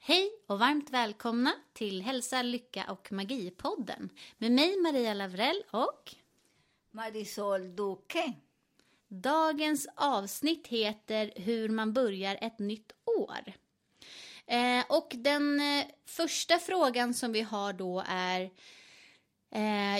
Hej och varmt välkomna till Hälsa, Lycka och Magipodden med mig Maria Lavrell och Marisol Duque. Dagens avsnitt heter Hur man börjar ett nytt år. Och den första frågan som vi har då är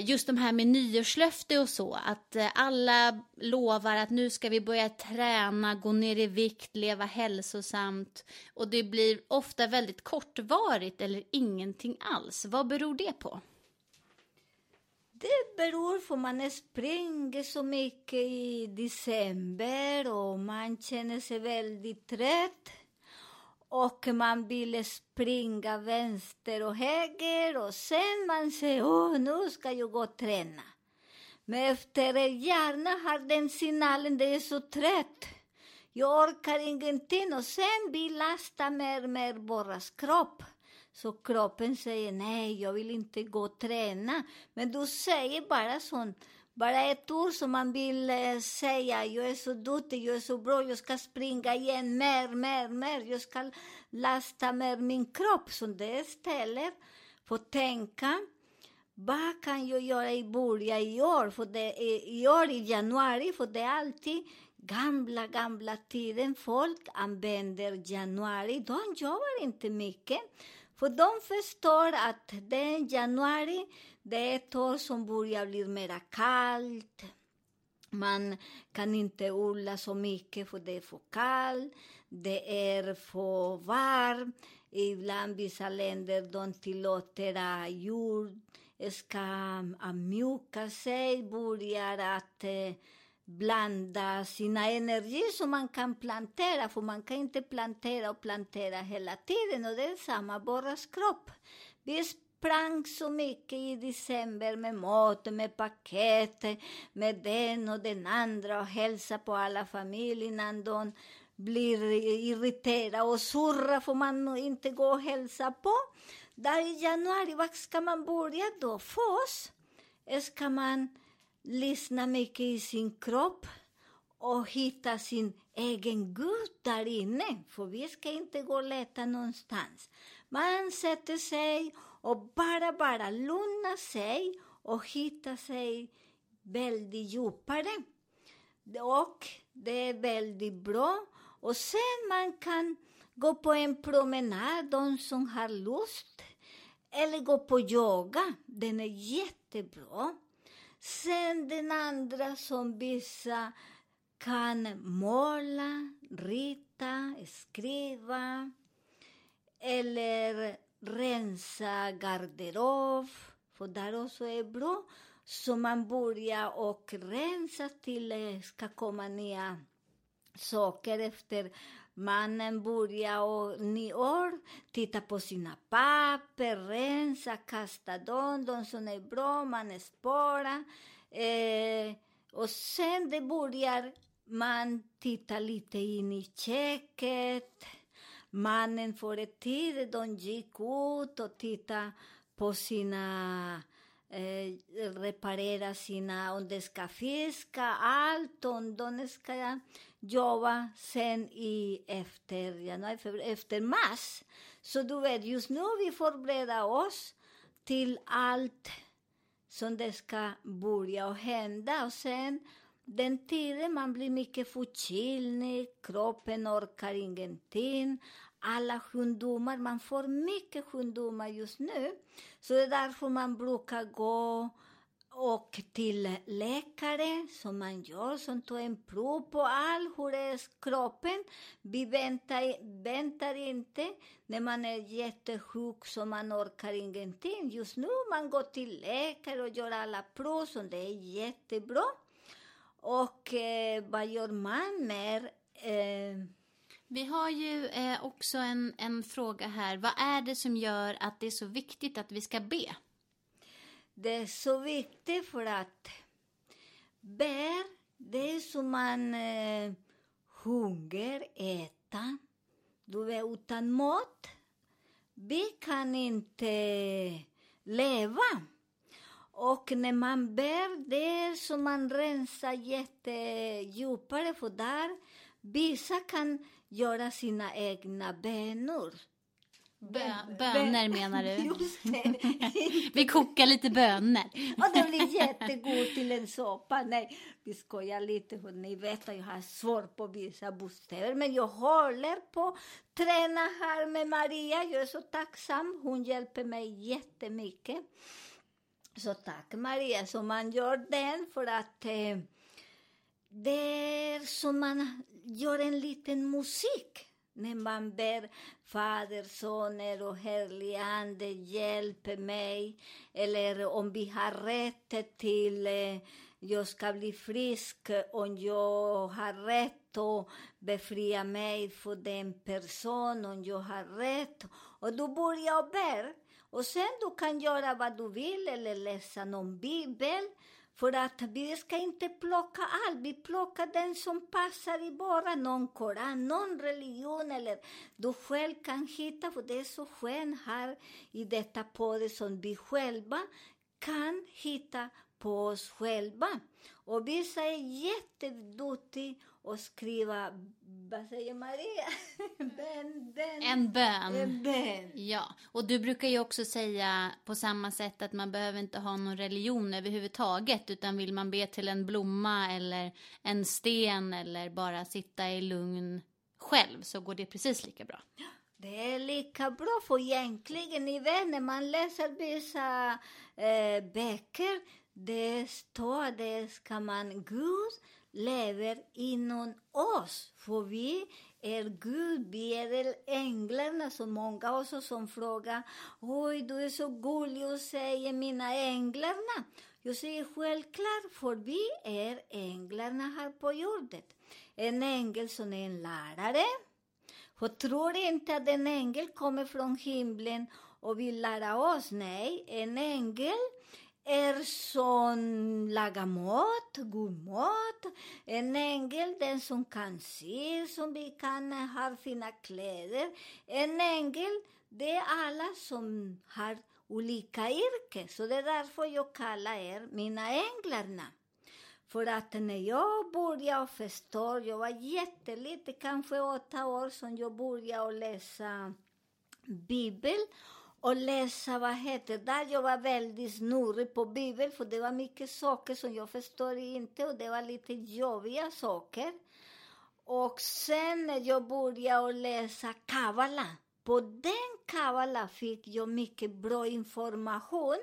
just de här med nyårslöfte och så. Att alla lovar att nu ska vi börja träna, gå ner i vikt, leva hälsosamt. Och det blir ofta väldigt kortvarigt eller ingenting alls. Vad beror det på? Det beror på att man springer så mycket i december och man känner sig väldigt trött. Och man vill springa vänster och höger och sen man säger, nu ska jag gå och träna. Men efter hjärnan har den signalen, det är så trött. Jag orkar ingenting och sen vi lastar mer våras kropp. Så kroppen säger, nej jag vill inte gå och träna. Men du säger bara sånt. Bara ett ord som man vill säga, jag är så duktig, jag är så bra, jag ska springa igen mer. Jag ska lasta mer min kropp. Så det ställer för att tänka, vad kan jag göra i början i år? För det är i år i januari, för det är alltid gamla tiden. Folk använder januari, de jobbar inte mycket. För de förstår att den januari, det är ett år som börjar bli mera kallt. Man kan inte odla så mycket för det är för kallt. Det är för varmt. Ibland vissa länder de tillåter att jord ska mjuka sig. Börjar att blanda sina energier så man kan plantera, för man kan inte plantera hela tiden, och det är samma våras kropp. Vi sprang så mycket i december med mat, med paket, med den och den andra, och hälsa på alla familjer innan de blir irriterade och surra, för man inte gå och hälsa på. Där i januari, vad ska man börja då? Först ska man lyssna mycket i sin kropp och hitta sin egen Gud där inne. För vi ska inte gå och leta någonstans. Man sätter sig och bara lugna sig och hitta sig väldigt djupare. Och det är väldigt bra. Och sen man kan gå på en promenad, de som har lust. Eller gå på yoga, den är jättebra. Sen den andra som vissa kan måla, rita, skriva eller rensa garderob, för där också är bra. Så man börjar och rensa till det ska komma nya saker efter mannen börjar och nyår, titta på sina papper, rensa, kasta de som är bra, man spara. Och sen det börjar man titta lite in i köket. Mannen för ett tid, de gick ut och titta på sina, reparera sina, om de ska fiska, allt om de ska jobba sen i efter januari, efter mars. Så du vet, just nu vi förbereder oss till allt som det ska börja och hända. Och sen den tiden man blir mycket förkylnig, kroppen orkar ingenting. Alla sjukdomar, man får mycket sjukdomar just nu. Så det är därför man brukar gå och till läkare som man gör, som tar en prov på all hur är kroppen. Vi väntar inte när man är jättesjuk så man orkar ingenting. Just nu man går till läkare och gör alla prov som det är jättebra. Och vad gör man mer? Vi har ju också en fråga här. Vad är det som gör att det är så viktigt att vi ska be? Det är så viktigt för att bär det är som man hunger, äta. Du är utan mat. Vi kan inte leva. Och när man bär det så man rensar jättedjupare för där. Vissa kan göra sina egna bönor. Bönor menar du? Just det. Vi kokar lite bönor. Och det blir jättegod till en soppa. Nej, vi skojar lite. För ni vet att jag har svårt på vissa bokstäver. Men jag håller på att träna här med Maria. Jag är så tacksam. Hon hjälper mig jättemycket. Så tack Maria. Så man gör den för att... det är som man gör en liten musik när man ber Fader, Soner och Helige Ande hjälper mig. Eller om vi har rätt till jag ska bli frisk, om jag har rätt att befria mig för den personen, om jag har rätt. Och då börjar ber. Och sen du kan göra vad du vill eller läsa någon bibel. För att vi ska inte plocka allt. Vi plockar den som passar i bara någon koran, någon religion eller du själv kan hitta. För det är så skönt här i detta podd som vi själva kan hitta på oss själva. Och vissa är jätteduktiga att skriva, vad säger Maria? En bön. Ja, och du brukar ju också säga på samma sätt att man behöver inte ha någon religion överhuvudtaget. Utan vill man be till en blomma eller en sten eller bara sitta i lugn själv så går det precis lika bra. Det är lika bra för egentligen i världen när man läser vissa böcker. Det står det ska man Gud lever inom oss. För vi är Gud, vi är änglarna. Så många också som frågar, oj du är så gullig och säger mina änglarna. Jag säger självklart för vi är änglarna här på jorden. En ängel som är en lärare. Och tror inte att en ängel kommer från himlen och vill lära oss. Nej, en ängel är som lagar mat, god mat. En ängel, den som kan se, som vi kan ha fina kläder. En ängel, det är alla som har olika yrke. Så det är därför jag kallar er mina änglarna. För att när jag började och förstår, jag var jätteliten, kanske 8 år som jag började läsa Bibeln. Och läsa, vad heter det? Jag var väldigt snurrig på Bibeln för det var mycket saker som jag förstod inte och det var lite jobbiga saker. Och sen när jag började läsa Kabbala, på den Kabbala fick jag mycket bra information.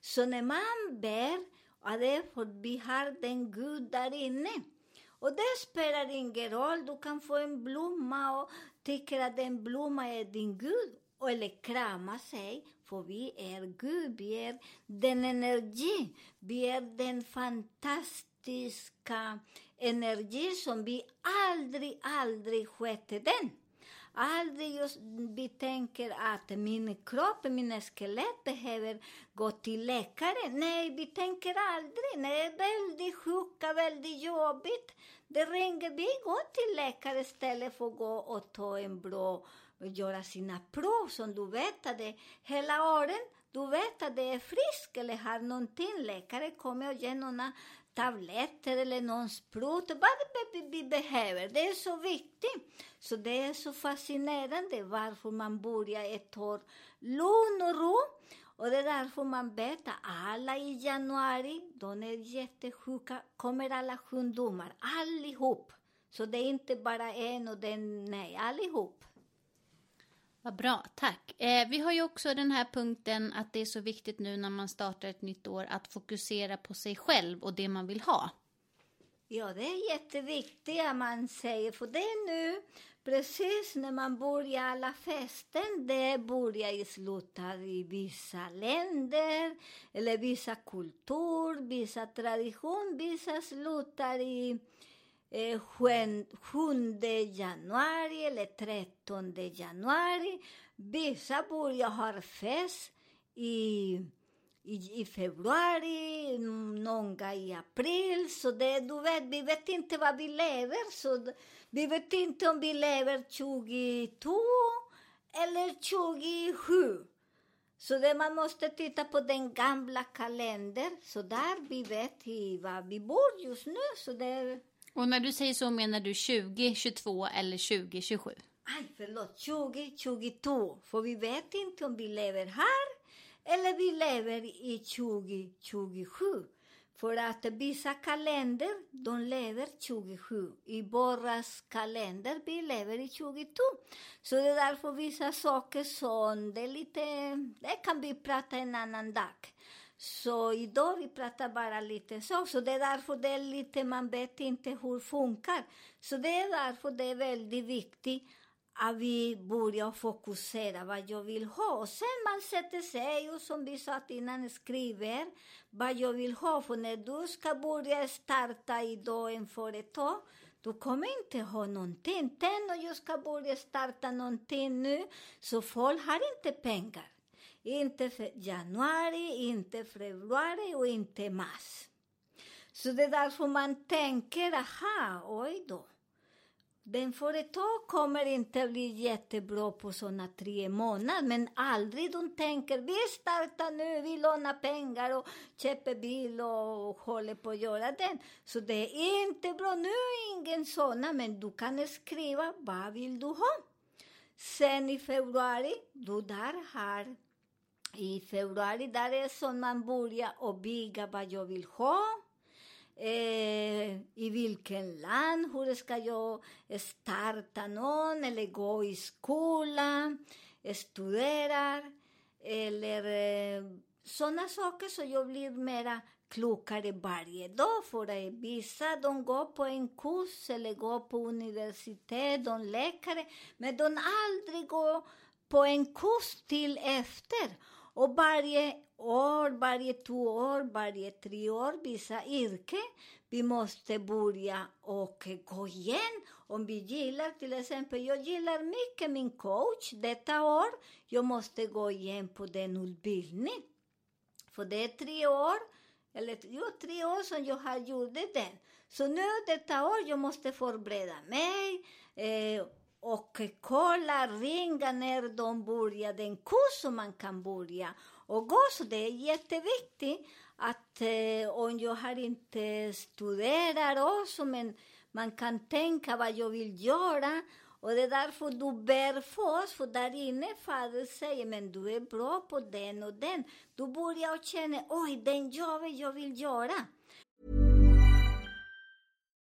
Så när man ber... Och det är för vi har den Gud där inne. Och det spelar ingen roll. Du kan få en blomma och tycker att den blomma är din Gud. Eller krama sig. För vi är Gud. Vi är den energi. Vi är den fantastiska energi som vi aldrig sköter den. Aldrig just, vi tänker att min kropp, min skelett behöver gå till läkare. Nej, vi tänker aldrig. När det är väldigt sjuka, väldigt jobbigt. Det ringer vi, går till läkare istället för att gå och ta en bra och göra sina prov. Som du vet att det hela åren, du vet att det är frisk eller har någonting. Läkare kommer och ger några tabletter eller någon sprut. Vad vi behöver. Det är så viktigt. Så det är så fascinerande varför man börjar ett år lugn och ro. Och det är därför man vet att alla i januari, de är jättesjuka, kommer alla sjukdomar. Allihop. Så det är inte bara en och den, nej, allihop. Vad bra, tack. Vi har ju också den här punkten att det är så viktigt nu när man startar ett nytt år att fokusera på sig själv och det man vill ha. Ja, det är jätteviktigt att man säger, för det är nu precis när man börjar alla festen, det börjar i slutet i vissa länder eller vissa kultur, vissa tradition, vissa slutar i 7 januari eller 13 januari. Vissa börjar ha fest i februari, några i april. Så det, du vet, vi vet inte vad vi lever. Så vi vet inte om vi lever 22 eller 27. Så det, man måste titta på den gamla kalendern. Så där vi vet i vad vi bor just nu. Så det. Och när du säger så menar du 20, 22 eller 20, 27? Aj, förlåt. 20, 22. För vi vet inte om vi lever här eller vi lever i 2027. För att vissa kalender, de lever 27. I våras kalender, vi lever i 22. Så det är därför vissa saker som det är lite. Det kan vi prata en annan dag. Så idag vi pratar bara lite så. Så det är därför det är lite, man vet inte hur det funkar. Så det är därför det är väldigt viktigt att vi börjar fokusera vad jag vill ha. Och sen man sätter sig och som vi sa innan skriver vad jag vill ha. För när du ska börja starta idag en företag, du kommer inte ha någonting. Tänk när jag ska börja starta någonting nu, så folk har inte pengar. Inte januari, inte februari och inte mars. Så det är därför man tänker, aha, oj då. Den företag kommer inte bli jättebra på sådana 3 månader. Men aldrig de tänker, vi startar nu, vi lånar pengar och köper bil och håller på att göra den. Så det är inte bra, nu är ingen sådana, men du kan skriva, vad vill du ha? Sen i februari, du där har. I februari där är som man börjar och bygga vad jag vill ha. I vilken land, hur ska jag starta någon eller gå i skola, studera eller sådana saker. Så jag blir mera klokare varje dag, för att vissa de går på en kurs eller går på universitet, de läkare, men de aldrig går på en kurs till efter. Och varje år, varje 2 år, varje 3 år, vissa yrke, vi måste börja och gå igen. Om vi gillar, till exempel, jag gillar mycket min coach detta år, jag måste gå igen på den utbildningen. För det är 3 år, eller 3 år som jag har gjort den. Så nu detta år, jag måste förbereda mig. Och kolla, ringa när de börjar den kurs som man kan börja. Och gå, så det är jätteviktigt att om jag har inte studerat också, men man kan tänka vad jag vill göra. Och det är därför du bär för, för där inne fader säger, men du är bra på den och den. Du börjar känna, oj, den jobbet jag vill göra.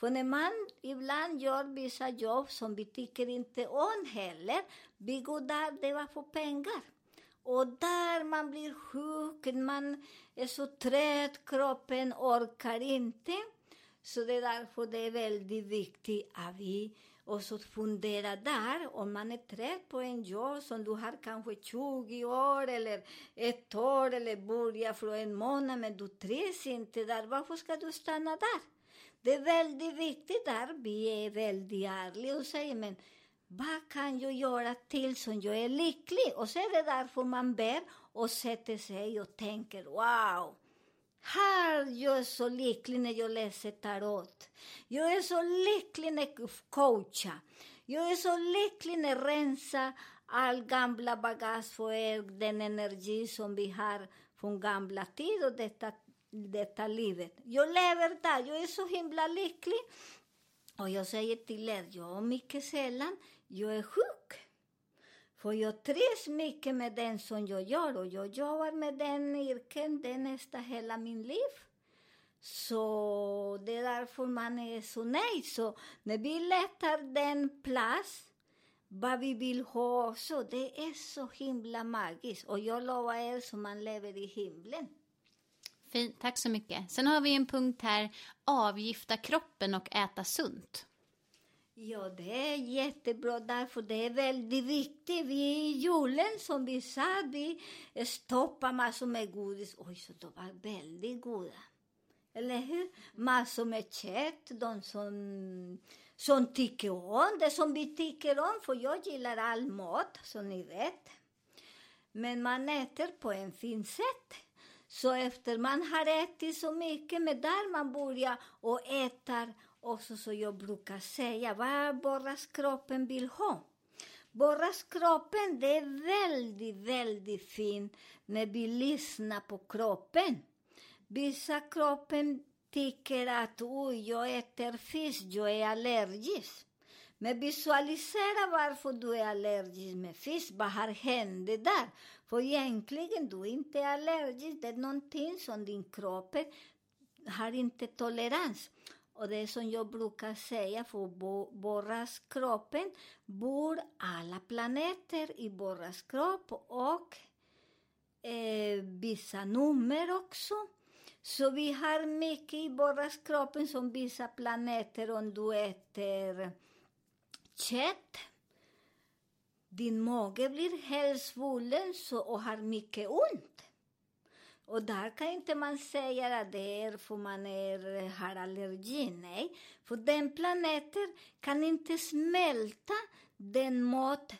För när man ibland gör vissa jobb som vi tycker inte om heller, vi går där, det var för pengar. Och där man blir sjuk, man är så trött, kroppen orkar inte. Så det är därför det är väldigt viktigt att vi Och så fundera där, om man är trött på en jobb som du har kanske 20 år eller ett år eller börjar från en månad men du trivs inte där. Varför ska du stanna där? Det är väldigt viktigt där, vi är väldigt ärliga och säger men vad kan jag göra till som jag är lycklig? Och så är det därför man ber och sätter sig och tänker wow. Här, jag är så lycklig när jag läser tarot. Jag är så lycklig när jag coachar. Jag är så lycklig när jag rensar all gamla bagage för den energi som vi har från gamla tid och detta livet. Jag lever där, jag är så himla lycklig. Och jag säger till er, jag mycket sällan, jag är sjuk. För jag trivs mycket med den som jag gör. Och jag jobbar med den yrken det nästa hela min liv. Så det är därför man är så nöjd. Så när vi letar den plats, vad vi vill ha, så det är så himla magiskt. Och jag lovar er som man lever i himlen. Fint, tack så mycket. Sen har vi en punkt här, avgifta kroppen och äta sunt. Ja, det är jättebra därför det är väldigt viktigt. Vi i julen som vi sa, vi stoppar massor med godis. Oj, så de var väldigt goda. Eller hur? Massor med kött, de som tycker om det som vi tycker om. För jag gillar all mat, som ni vet. Men man äter på en fin sätt. Så efter man har ätit så mycket, men där man börjar och äter. Och så jag brukar säga, vad borraskroppen vill ha. Borraskroppen, det är väldigt, väldigt fint när vi lyssnar på kroppen. Vissa kroppen tycker att, oj, jag äter fisk, jag är allergisk. Men visualisera varför du är allergisk med fisk, vad har hänt där? För egentligen, du inte är allergisk, det är någonting som din kropp har inte tolerans. Och det som jag brukar säga, för borraskroppen bor alla planeter i borraskropp och vissa nummer också. Så vi har mycket i borraskroppen som vissa planeter. Om du äter kött, din mage blir helt svullen och har mycket ont. Och där kan inte man säga att det är för man har allergi, nej. För den planeten kan inte smälta den mat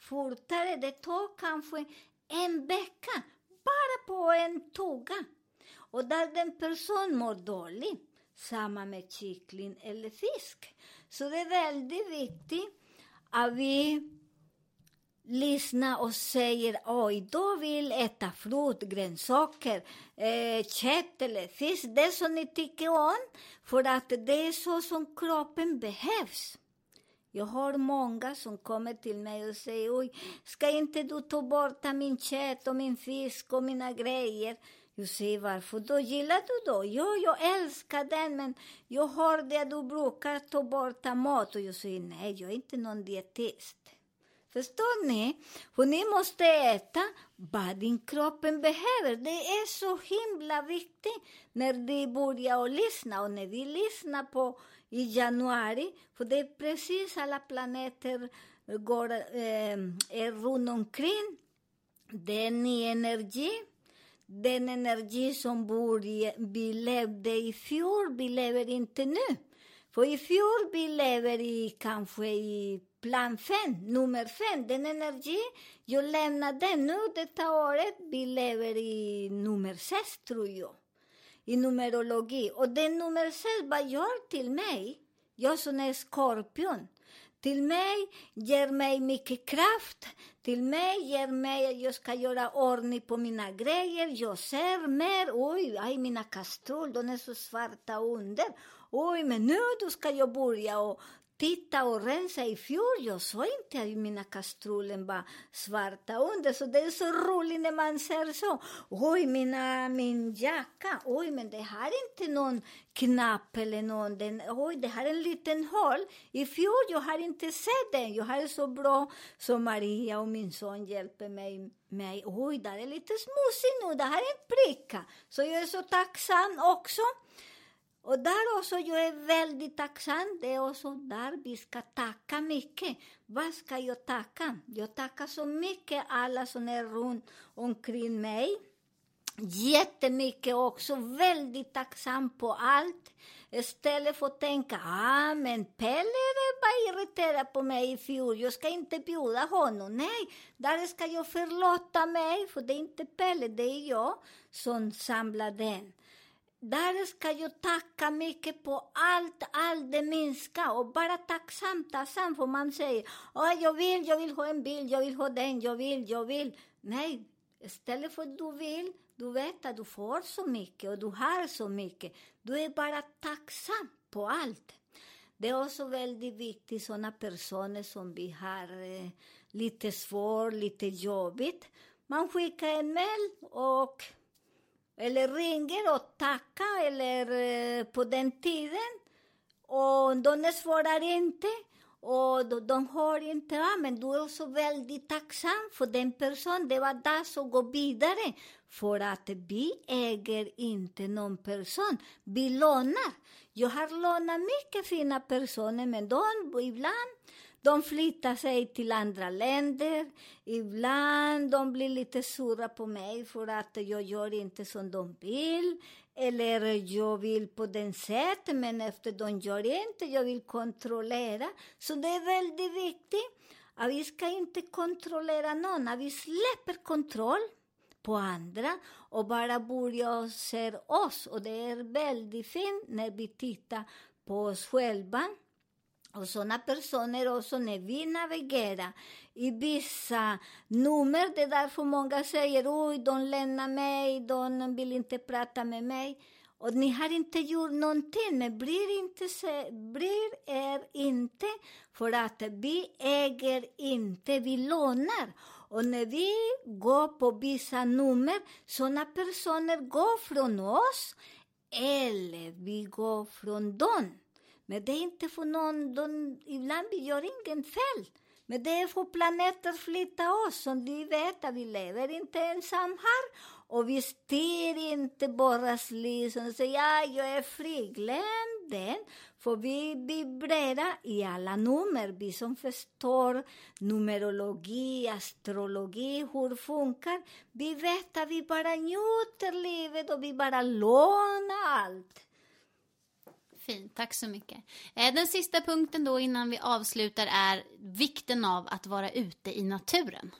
fortare. Det tar kanske en vecka, bara på en tugga. Och där den person mår dålig, samma med kyckling eller fisk. Så det är väldigt viktigt att vi lyssna och säger, oj, då vill äta frukt, grönsaker, kött eller fisk. Det som ni tycker om, för att det är så som kroppen behövs. Jag har många som kommer till mig och säger, oj, ska inte du ta bort min kött och min fisk och mina grejer? Jag säger, varför då? Gillar du då? Jo, jag älskar den, men jag hörde att du brukar ta bort mat. Och jag säger, nej, jag är inte någon dietist. Förstår ni? För ni måste äta vad din kroppen behöver. Det är så himla viktigt när vi börjar och lyssna. Och när vi lyssnar på i januari, för det är precis alla planeter går runt omkring. Den energi, som vi levde i fjol, vi lever inte nu. För i fjol vi lever i kanske i plan 5, nummer 5, den energi, jag lämnar den nu detta året, vi lever i nummer 6 tror jag, i numerologi. Och den nummer 6, vad gör till mig? Jag som är skorpion. Till mig ger mig mycket kraft, till mig ger mig, jag ska göra ordning på mina grejer, jag ser mer, oj, aj, mina kastrull, de är så svarta under, oj, men nu då ska jag börja och titta och rensa. I fjol, jag såg inte att mina kastrullen var svarta under. Så det är så roligt när man ser så. Oj, min jacka. Oj, men det har inte någon knapp eller någon. Oj, det har en liten hål. I fjol, jag har inte sett den. Jag har så bra som Maria och min son hjälper mig. Oj, där är lite smutsig nu. Det har en pricka. Så jag är så tacksam också. Och där också, jag är väldigt tacksam. Det är också där vi ska tacka mycket. Vad ska jag tacka? Jag tackar så mycket alla som är runt omkring mig. Jättemycket också. Väldigt tacksam på allt. Istället för att tänka, men Pelle var irriterad på mig i fjol. Jag ska inte bjuda honom. Nej, där ska jag förlåta mig. För det är inte Pelle, det är jag som samlar den. Där ska jag tacka mycket på allt det minska. Och bara tacksam, för man säger, jag vill ha en bil, jag vill ha den, jag vill. Nej, istället för att du vill, du vet att du får så mycket och du har så mycket. Du är bara tacksam på allt. Det är också väldigt viktigt, sådana personer som vi har lite svårt, lite jobbigt. Man skickar en mail och... eller ringer och tackar eller på den tiden. Och de svarar inte. Och de hör inte. Men du är också väldigt tacksam för den personen. Det var dags att gå vidare. För att vi äger inte någon person. Vi lånar. Jag har lånat mycket fina personer. Men de ibland. De flyttar sig till andra länder. Ibland de blir lite sura på mig för att jag gör inte som de vill. Eller jag vill på den sätt, men efter de gör inte, jag vill kontrollera. Så det är väldigt viktigt att vi ska inte kontrollera någon. Att vi släpper kontroll på andra och bara börjar se oss. Och det är väldigt fint när vi tittar på oss själva. Och sådana personer också när vi navigerar i vissa nummer. Det är därför många säger, oj, de lämnar mig, de vill inte prata med mig. Och ni har inte gjort någonting, men bryr er inte, för att vi äger inte, vi lånar. Och när vi går på vissa nummer, sådana personer går från oss eller vi går från dem. Men det är inte för någon, ibland vi gör ingen fel. Men det är för planeter flyttar oss, som vi vet att vi lever inte ensam här. Och vi styr inte våras liv som säger, jag är fri, glöm den. För vi vibrerar i alla nummer, vi som förstår numerologi, astrologi, hur funkar. Vi vet att vi bara njuter livet och vi bara lånar allt. Fint, tack så mycket. Den sista punkten då innan vi avslutar är vikten av att vara ute i naturen.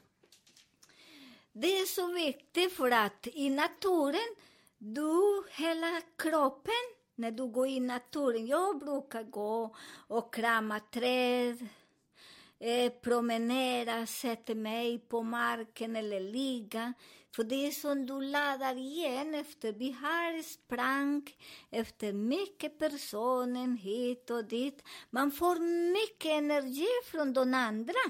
Det är så viktigt, för att i naturen, du hela kroppen, när du går i naturen. Jag brukar gå och krama träd, promenera, sätta mig på marken eller ligga. För det är som du laddar igen efter vi har sprang efter mycket personer hit och dit. Man får mycket energi från de andra.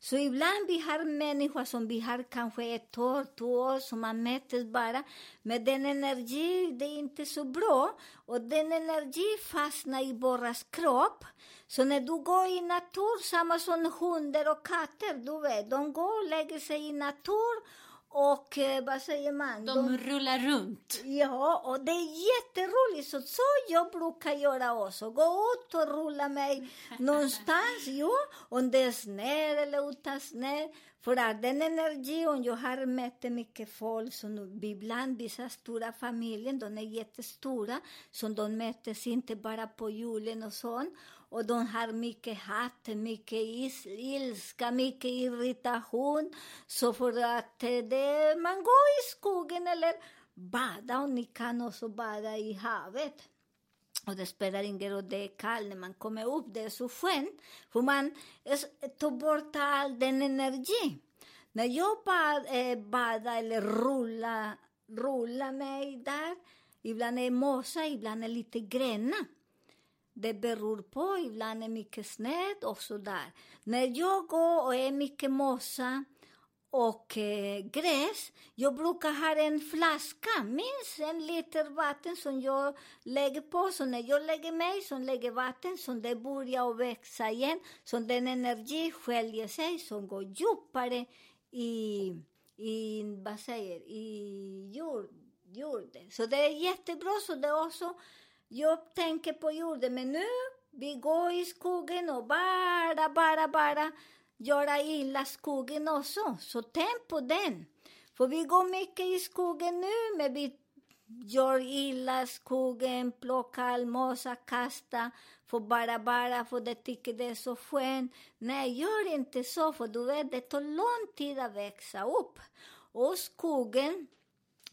Så ibland vi har människor som vi har kanske ett år, 2 år som man mäter bara. Men den energi, det är inte så bra. Och den energi fastnar i våras kropp. Så när du går i natur, samma som hundar och katter, du vet, de går och lägger sig i natur. Och vad säger man? De rullar runt. Ja, och det är jätteroligt. Så jag brukar göra också. Gå ut och rulla mig någonstans. Jo, om det är snö eller utan snö. För att den energin, jag har mött mycket folk som ibland vissa stora familjer, de är jättestora, som de möttes inte bara på julen och sånt. Och de har mycket hat, mycket ilska, mycket irritation. Så för att man går i skogen eller bada, och ni kan också bada i havet. Och det spelar ingen roll, det är kallt, när man kommer upp, det är så skönt. För man tar bort all den energi. När jag badar eller rullar mig där, ibland är mossa, ibland är lite gröna. Det beror på, ibland är mycket snett och sådär. När jag går och är mycket mossa och gräs, jag brukar ha en flaska, minst 1 liter vatten som jag lägger på. Så när jag lägger mig, så lägger vatten, så det börjar växa igen. Så den energi sköljer sig, som går djupare i jorden. Så det är jättebra, så det också... Jag tänker på jorden, men nu vi går i skogen och bara göra illa skogen också. Så tänk på den. För vi går mycket i skogen nu, men vi gör illa skogen, plocka allmosa, kasta. För bara, för det tycker det är så skönt. Nej, gör inte så, för du vet, det tar lång tid att växa upp. Och skogen,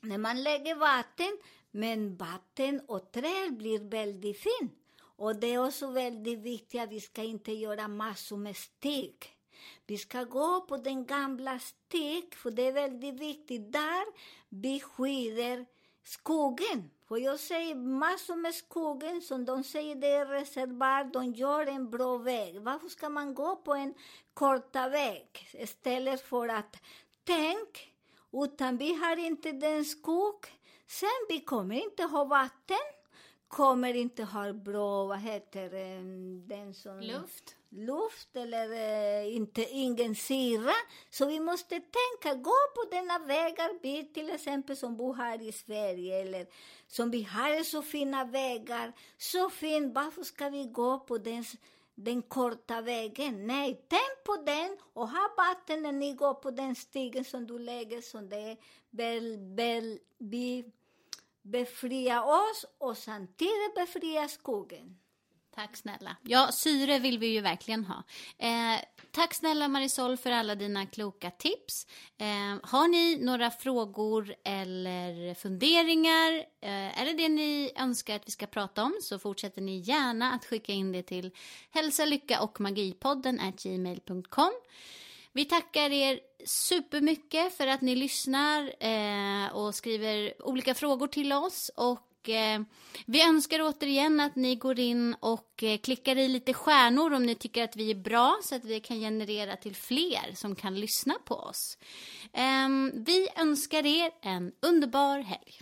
när man lägger vatten, men vatten och träd blir väldigt fint. Och det är också väldigt viktigt att vi ska inte göra massor med stig. Vi ska gå på den gamla stig, för det är väldigt viktigt. Där vi skyddar skogen. För jag säger massor med skogen, som de säger det är reservat, de gör en bra väg. Varför ska man gå på en korta väg? Istället för att tänka, utan vi har inte den skog. Sen vi kommer inte ha vatten. Kommer inte ha bra, vad heter den som... Luft eller ingen syra. Så vi måste tänka, gå på denna vägar, vi till exempel som bor här i Sverige. Eller som vi har så fina vägar, så fin. Varför ska vi gå på den korta vägen? Nej, tänk på den och ha vatten när ni går på den stigen som du lägger. Som det är befria oss och samtidigt befria skogen. Tack snälla. Ja, syre vill vi ju verkligen ha. Tack snälla Marisol för alla dina kloka tips. Har ni några frågor eller funderingar? Eller det ni önskar att vi ska prata om, så fortsätter ni gärna att skicka in det till hälsa, lycka och magipodden @gmail.com. Vi tackar er supermycket för att ni lyssnar och skriver olika frågor till oss. Och vi önskar återigen att ni går in och klickar i lite stjärnor om ni tycker att vi är bra, så att vi kan generera till fler som kan lyssna på oss. Vi önskar er en underbar helg.